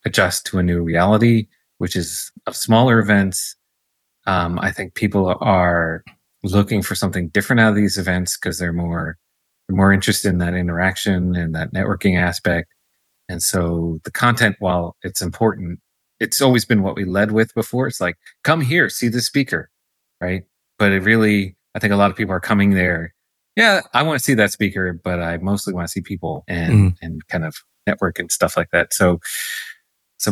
adjust to a new reality, which is of smaller events. I think people are looking for something different out of these events, because they're more interested in that interaction and that networking aspect. And so the content, while it's important, it's always been what we led with before. It's like, come here, see the speaker, right? But it really, I think a lot of people are coming there. Yeah, I want to see that speaker, but I mostly want to see people and kind of network and stuff like that. So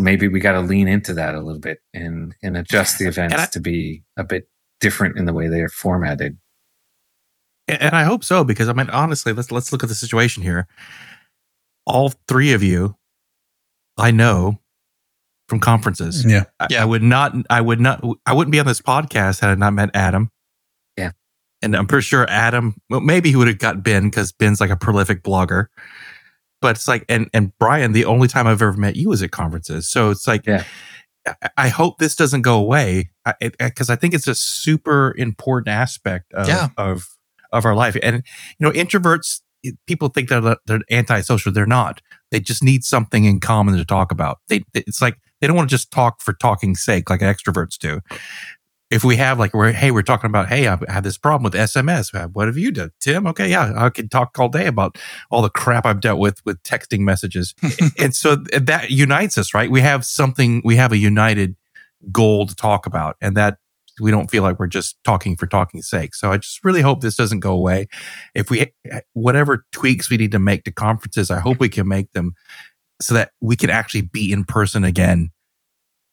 maybe we got to lean into that a little bit and adjust the events to be a bit different in the way they are formatted. And I hope so, because I mean, honestly, let's look at the situation here. All three of you, I know from conferences. Yeah. I wouldn't be on this podcast had I not met Adam. Yeah. And I'm pretty sure Adam, well, maybe he would have got Ben, because Ben's like a prolific blogger. But it's like, and Brian, the only time I've ever met you is at conferences. So it's like, I hope this doesn't go away, because I think it's a super important aspect of our life. And, introverts, people think they're antisocial. They're not. They just need something in common to talk about. It's like they don't want to just talk for talking's sake like extroverts do. If we have we're talking about, hey, I have this problem with SMS. What have you done, Tim? Okay, yeah, I could talk all day about all the crap I've dealt with texting messages. And so that unites us, right? We have a united goal to talk about, and that we don't feel like we're just talking for talking's sake. So I just really hope this doesn't go away. If whatever tweaks we need to make to conferences, I hope we can make them so that we can actually be in person again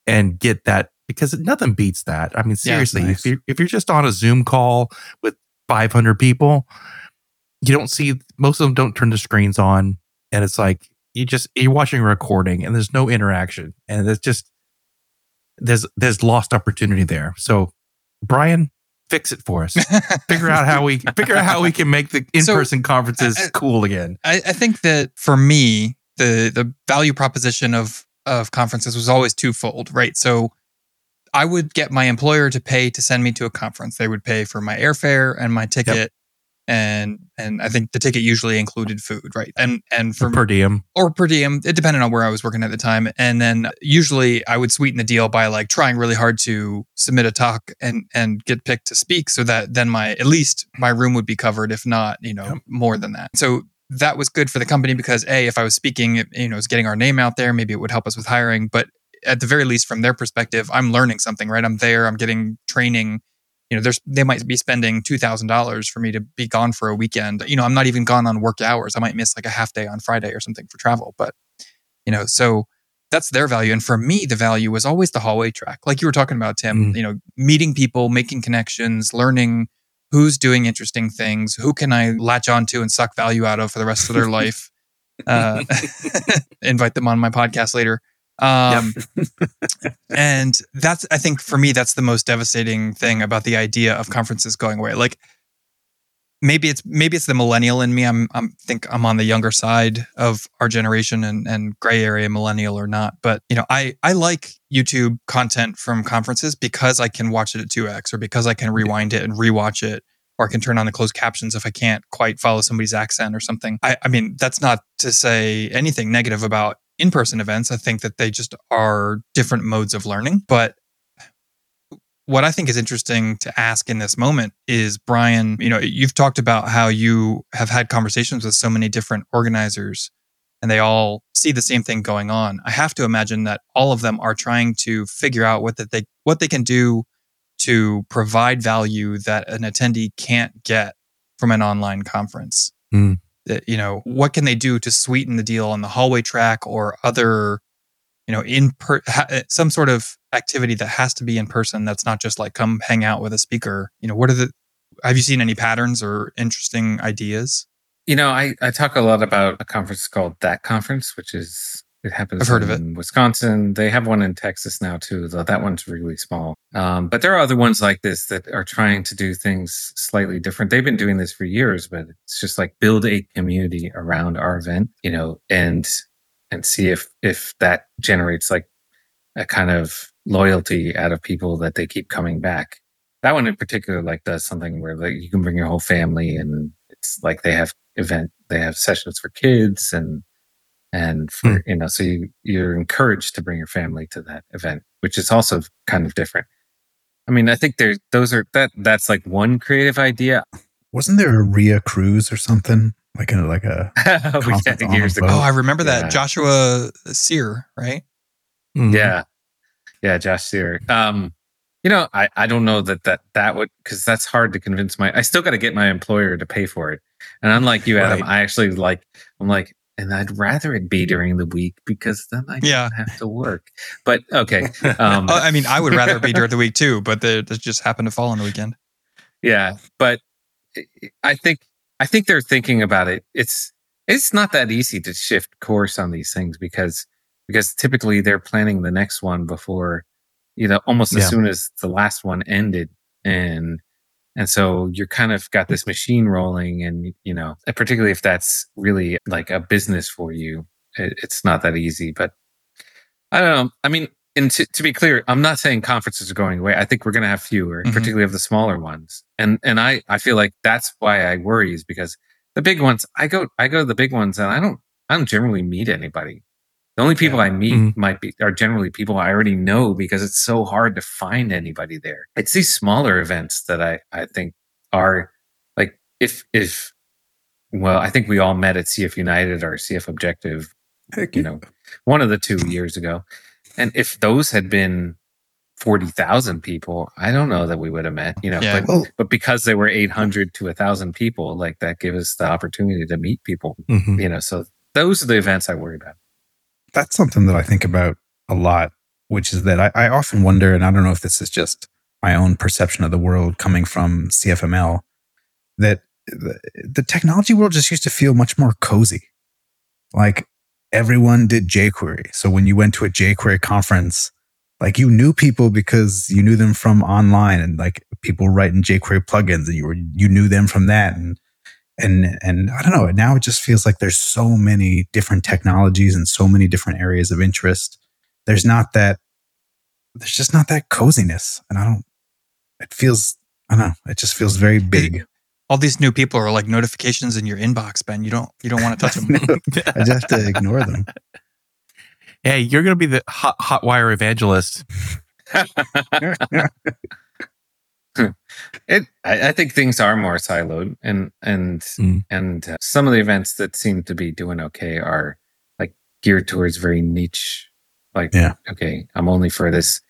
and get that. Because nothing beats that. I mean, seriously, nice. If you're just on a Zoom call with 500 people, you don't see most of them don't turn the screens on, and it's like you're watching a recording and there's no interaction, and it's just there's lost opportunity there. So Brian, fix it for us. figure out how we can make the in-person conferences cool again. I think that for me, the value proposition of conferences was always twofold, right? So I would get my employer to pay to send me to a conference. They would pay for my airfare and my ticket, yep. and I think the ticket usually included food, right? And for per diem, it depended on where I was working at the time. And then usually I would sweeten the deal by like trying really hard to submit a talk and get picked to speak, so that then at least my room would be covered, if not, yep. more than that. So that was good for the company because if I was speaking, it was getting our name out there. Maybe it would help us with hiring, but at the very least, from their perspective, I'm learning something, right? I'm there, I'm getting training. They might be spending $2,000 for me to be gone for a weekend. I'm not even gone on work hours. I might miss like a half day on Friday or something for travel. But, so that's their value. And for me, the value was always the hallway track. Like you were talking about, Tim, meeting people, making connections, learning who's doing interesting things, who can I latch onto and suck value out of for the rest of their life. Invite them on my podcast later. And that's, I think for me, that's the most devastating thing about the idea of conferences going away. Like maybe it's the millennial in me. I think I'm on the younger side of our generation and gray area millennial or not. But, I like YouTube content from conferences because I can watch it at 2x, or because I can rewind it and rewatch it, or I can turn on the closed captions if I can't quite follow somebody's accent or something. I mean, that's not to say anything negative about in-person events. I think that they just are different modes of learning. But what I think is interesting to ask in this moment is, Brian, you've talked about how you have had conversations with so many different organizers and they all see the same thing going on. I have to imagine that all of them are trying to figure out what they can do to provide value that an attendee can't get from an online conference. Mm. What can they do to sweeten the deal on the hallway track or other, some sort of activity that has to be in person that's not just like come hang out with a speaker? Have you seen any patterns or interesting ideas? I talk a lot about a conference called That Conference, which is, it happens in Wisconsin. They have one in Texas now too, though that one's really small. But there are other ones like this that are trying to do things slightly different. They've been doing this for years, but it's just like build a community around our event, and see if that generates like a kind of loyalty out of people that they keep coming back. That one in particular like does something where like you can bring your whole family, and it's like they have sessions for kids so you're encouraged to bring your family to that event, which is also kind of different. I mean, I think that's like one creative idea. Wasn't there a Rhea cruise or something like a years ago? Oh, I remember that. Joshua Shear, right? Mm-hmm. Yeah, Josh Shear. I don't know that would, because that's hard to convince I still got to get my employer to pay for it. And unlike you, Adam, right. I'm like. And I'd rather it be during the week because then I don't have to work. But okay. I mean, I would rather it be during the week too, but it just happened to fall on the weekend. Yeah. But I think they're thinking about it. It's not that easy to shift course on these things because typically they're planning the next one before, almost as soon as the last one ended. And so you're kind of got this machine rolling, and, particularly if that's really like a business for you, it's not that easy. But I don't know. I mean, and to be clear, I'm not saying conferences are going away. I think we're going to have fewer, mm-hmm. particularly of the smaller ones. And I feel like that's why I worry, is because the big ones, I go to the big ones and I don't generally meet anybody. The only people I meet mm-hmm. are generally people I already know, because it's so hard to find anybody there. It's these smaller events that I think are like, I think we all met at CF United or CF Objective, one of the 2 years ago. And if those had been 40,000 people, I don't know that we would have met, but because they were 800 to 1,000 people, like that gave us the opportunity to meet people, mm-hmm. So those are the events I worry about. That's something that I think about a lot, which is that I often wonder, and I don't know if this is just my own perception of the world coming from CFML, that the technology world just used to feel much more cozy. Like everyone did jQuery. So when you went to a jQuery conference, like you knew people because you knew them from online, and like people writing jQuery plugins, and you knew them from that. And I don't know, now it just feels like there's so many different technologies and so many different areas of interest. There's just not that coziness. And it just feels very big. All these new people are like notifications in your inbox, Ben. You don't want to touch them. No, I just have to ignore them. Hey, you're going to be the Hotwire evangelist. I think things are more siloed, and some of the events that seem to be doing okay are like geared towards very niche. Like, okay, I'm only for this.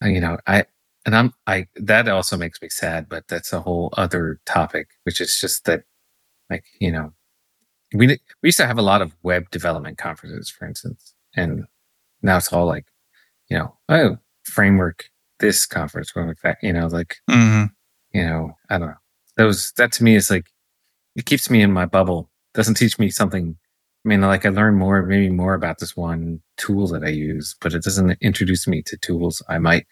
That also makes me sad, but that's a whole other topic, which is just that, like, we used to have a lot of web development conferences, for instance, and now it's all like, framework this conference, framework that, I don't know. That to me is like, it keeps me in my bubble. Doesn't teach me something. I mean, like I learn more about this one tool that I use, but it doesn't introduce me to tools I might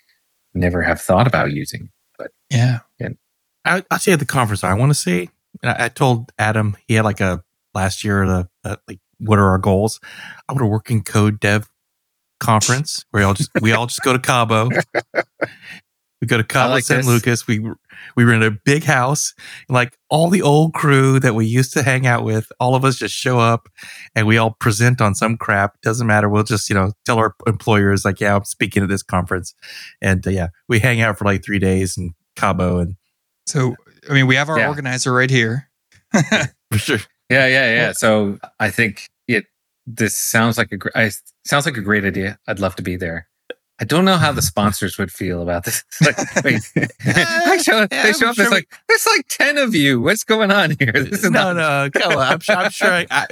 never have thought about using. But yeah. I'll say at the conference, I want to see. I told Adam, he had like a last year, like what are our goals? I want a working code dev conference where we all just go to Cabo. We go to Cabo San Lucas. We were in a big house, like all the old crew that we used to hang out with. All of us just show up, and we all present on some crap. Doesn't matter. We'll just tell our employers like, I'm speaking at this conference, and we hang out for like 3 days in Cabo. And so, I mean, we have our organizer right here. For sure. Yeah. So I think this sounds like a great idea. I'd love to be there. I don't know how the sponsors would feel about this. Like, wait, there's like 10 of you. What's going on here? Come on. I'm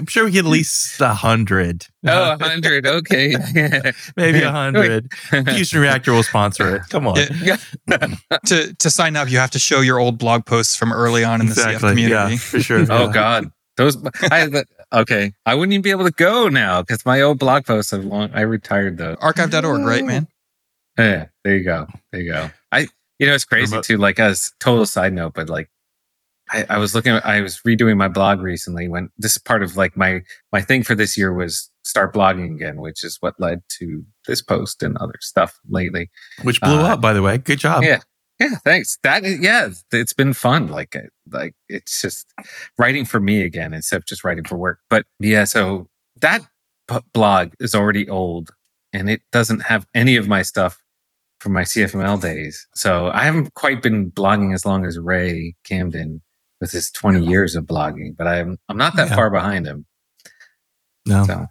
sure we get at least 100. Oh, 100. Okay. Maybe 100. Fusion Reactor will sponsor it. Come on. To sign up, you have to show your old blog posts from early on in the CF community. Yeah, for sure. Oh, God. Okay, I wouldn't even be able to go now because my old blog posts have long. I retired those. Archive.org, right, man? Yeah, there you go. It's crazy too. Like, as total side note, but like, I was looking. I was redoing my blog recently. When this part of like my thing for this year was start blogging again, which is what led to this post and other stuff lately, which blew up. By the way, good job. Yeah, thanks. It's been fun. Like it's just writing for me again instead of just writing for work. But yeah, so that blog is already old and it doesn't have any of my stuff from my CFML days. So I haven't quite been blogging as long as Ray Camden with his 20 years of blogging, but I'm not that far behind him. No. So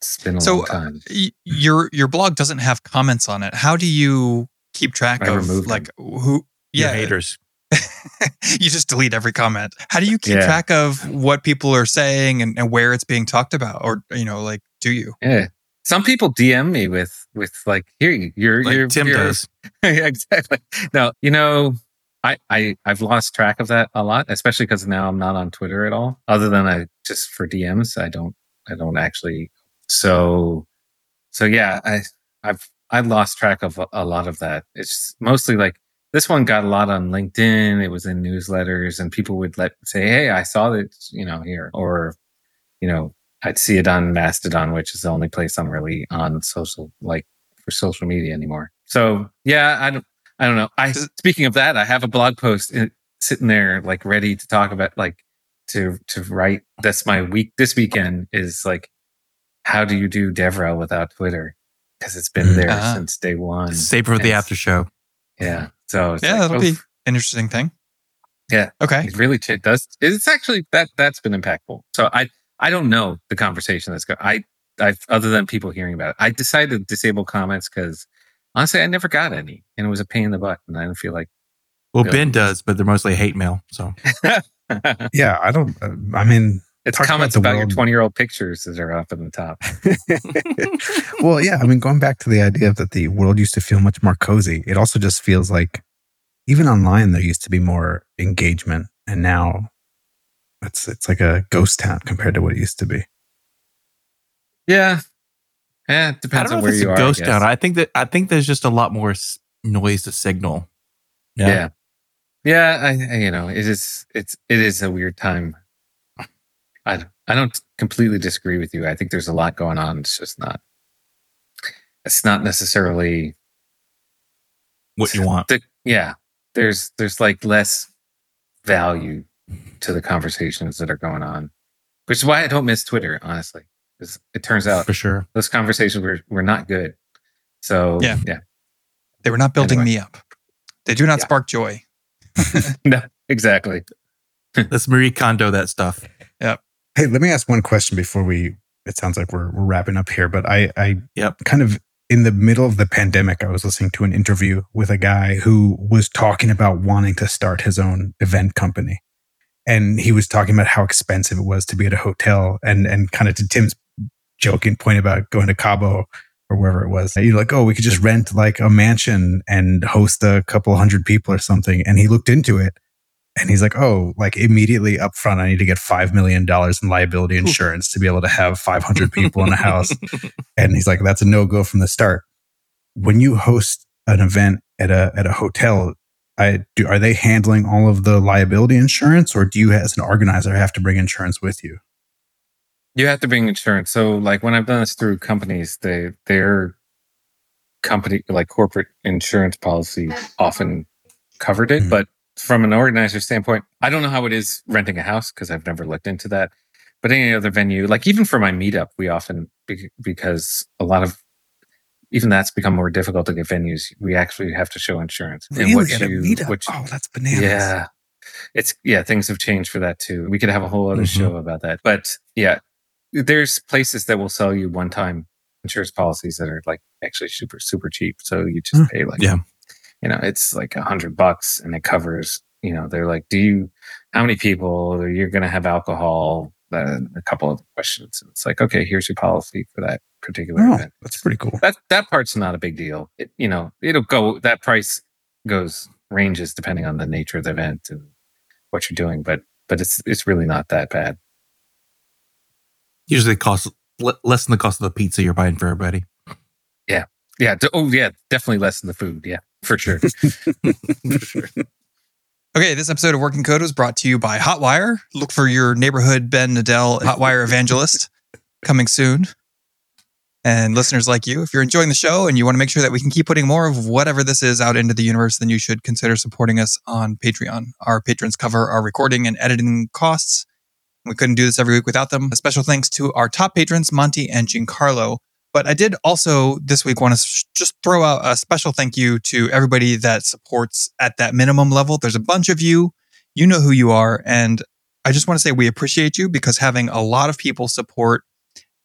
it's been a long time. Your blog doesn't have comments on it. How do you keep track of like who? Yeah, haters. You just delete every comment. How do you keep track of what people are saying and where it's being talked about, or like do you? Yeah, some people DM me with like, here you're Tim does. Yeah, exactly. No, I've lost track of that a lot, especially because now I'm not on Twitter at all. Other than just for DMs, I don't actually. So yeah, I lost track of a lot of that. It's mostly like this one got a lot on LinkedIn. It was in newsletters, and people would say, "Hey, I saw that," here, or I'd see it on Mastodon, which is the only place I'm really on social, like for social media anymore. So yeah, I don't know. Speaking of that, I have a blog post sitting there, like ready to talk about, like to write. That's my week. This weekend is like, how do you do DevRel without Twitter? Because it's been there since day one. Save for the after show. Yeah. So it's that'll be an interesting thing. Yeah. Okay. It really does. It's actually that's been impactful. So I don't know the conversation that's going. I've other than people hearing about it, I decided to disable comments because honestly I never got any, and it was a pain in the butt, and I didn't feel like. Well, Ben does, but they're mostly hate mail. So. Yeah, I don't. I mean. It's comments about your 20-year-old pictures that are up in the top. Well, yeah, I mean, going back to the idea that the world used to feel much more cozy, it also just feels like even online there used to be more engagement, and now It's like a ghost town compared to what it used to be. Yeah. It depends on where you are. I don't know if it's a ghost town. I think there's just a lot more noise to signal. Yeah. Yeah, I you know, it is a weird time. I don't completely disagree with you. I think there's a lot going on. It's just not. It's not necessarily what you want. There's like less value to the conversations that are going on, which is why I don't miss Twitter, honestly. Because it turns out for sure those conversations were not good. So yeah, they were not building me up. They do not spark joy. No, exactly. Let's Marie Kondo that stuff. Yep. Hey, let me ask one question before we. It sounds like we're wrapping up here, but I kind of in the middle of the pandemic, I was listening to an interview with a guy who was talking about wanting to start his own event company. And he was talking about how expensive it was to be at a hotel and kind of to Tim's joking point about going to Cabo or wherever it was. You're like, oh, we could just rent like a mansion and host a couple hundred people or something. And he looked into it and he's like, oh, like immediately upfront, I need to get $5 million in liability insurance to be able to have 500 people in a house. And he's like, that's a no-go from the start. When you host an event at a hotel, are they handling all of the liability insurance, or do you as an organizer have to bring insurance with you? You have to bring insurance. So like when I've done this through companies, their company, like corporate insurance policy often covered it. Mm-hmm. But from an organizer standpoint, I don't know how it is renting a house because I've never looked into that. But any other venue, like even for my meetup, we often, because a lot of, even that's become more difficult to get venues. We actually have to show insurance. Really? And oh, that's bananas. Yeah. Things have changed for that too. We could have a whole other show about that. But yeah, there's places that will sell you one-time insurance policies that are like actually super, super cheap. So you just pay like, you know, it's like $100 and it covers, you know, they're like, how many people are you going to have alcohol? A couple of questions. And it's like, okay, here's your policy for that particular event. That's pretty cool. That part's not a big deal. It, you know, it'll go, that price ranges depending on the nature of the event and what you're doing, but it's really not that bad. Usually it costs less than the cost of the pizza you're buying for everybody. Yeah. Yeah. Oh yeah. Definitely less than the food. Yeah, for sure. For sure. Okay, this episode of Working Code was brought to you by Hotwire. Look for your neighborhood Ben Nadel Hotwire evangelist coming soon. And listeners like you, if you're enjoying the show and you want to make sure that we can keep putting more of whatever this is out into the universe, then you should consider supporting us on Patreon. Our patrons cover our recording and editing costs. We couldn't do this every week without them. A special thanks to our top patrons, Monty and Giancarlo. But I did also this week want to just throw out a special thank you to everybody that supports at that minimum level. There's a bunch of you. You know who you are. And I just want to say we appreciate you because having a lot of people support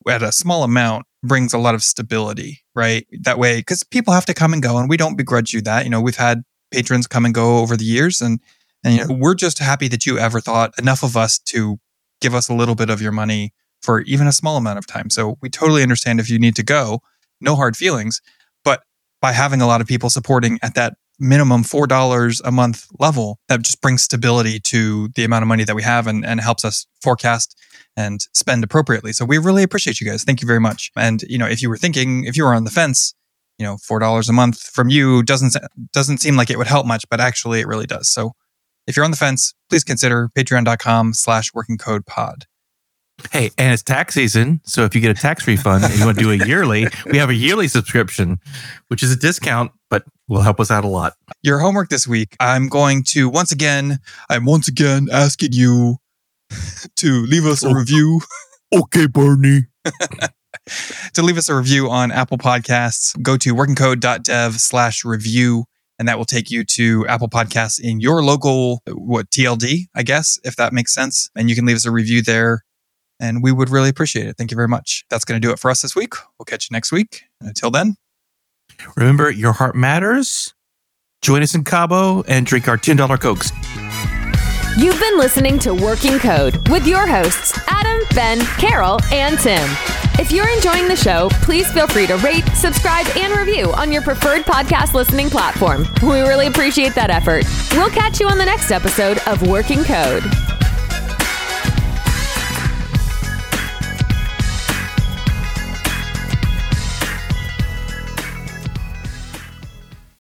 at a small amount brings a lot of stability, right? That way, because people have to come and go and we don't begrudge you that. You know, we've had patrons come and go over the years and you know, we're just happy that you ever thought enough of us to give us a little bit of your money for even a small amount of time. So we totally understand if you need to go, no hard feelings. But by having a lot of people supporting at that minimum $4 a month level, that just brings stability to the amount of money that we have and helps us forecast and spend appropriately. So we really appreciate you guys. Thank you very much. And you know, if you were on the fence, you know, $4 a month from you doesn't seem like it would help much, but actually it really does. So if you're on the fence, please consider patreon.com/workingcodepod. Hey, and it's tax season, so if you get a tax refund and you want to do a yearly, we have a yearly subscription, which is a discount, but will help us out a lot. Your homework this week, I'm once again asking you to leave us a review. Okay, Bernie. To leave us a review on Apple Podcasts, go to workingcode.dev/review. And that will take you to Apple Podcasts in your local, TLD, I guess, if that makes sense. And you can leave us a review there. And we would really appreciate it. Thank you very much. That's going to do it for us this week. We'll catch you next week. And until then, remember, your heart matters. Join us in Cabo and drink our $10 Cokes. You've been listening to Working Code with your hosts, Adam, Ben, Carol, and Tim. If you're enjoying the show, please feel free to rate, subscribe, and review on your preferred podcast listening platform. We really appreciate that effort. We'll catch you on the next episode of Working Code.